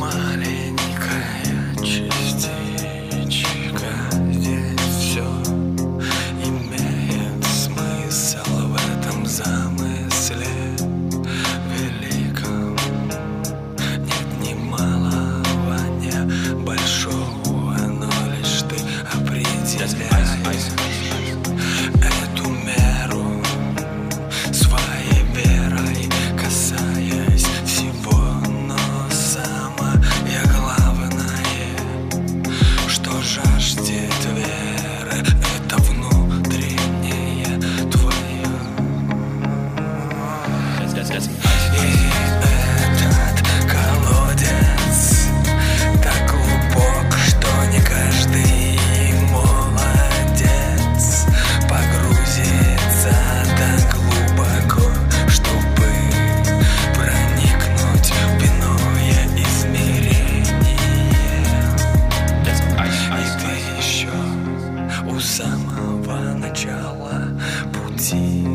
Маленькая частичка, здесь все имеет смысл в этом замысле великом. Нет ни малого, ни большого, но лишь ты определяешь эту меру своей верой, касаясь всего. Жаждет веры, это внутреннее твое. И этот колодец так глубок, что не каждый молодец погрузится так глубоко, чтобы проникнуть в иное измерение. Еще у самого начала пути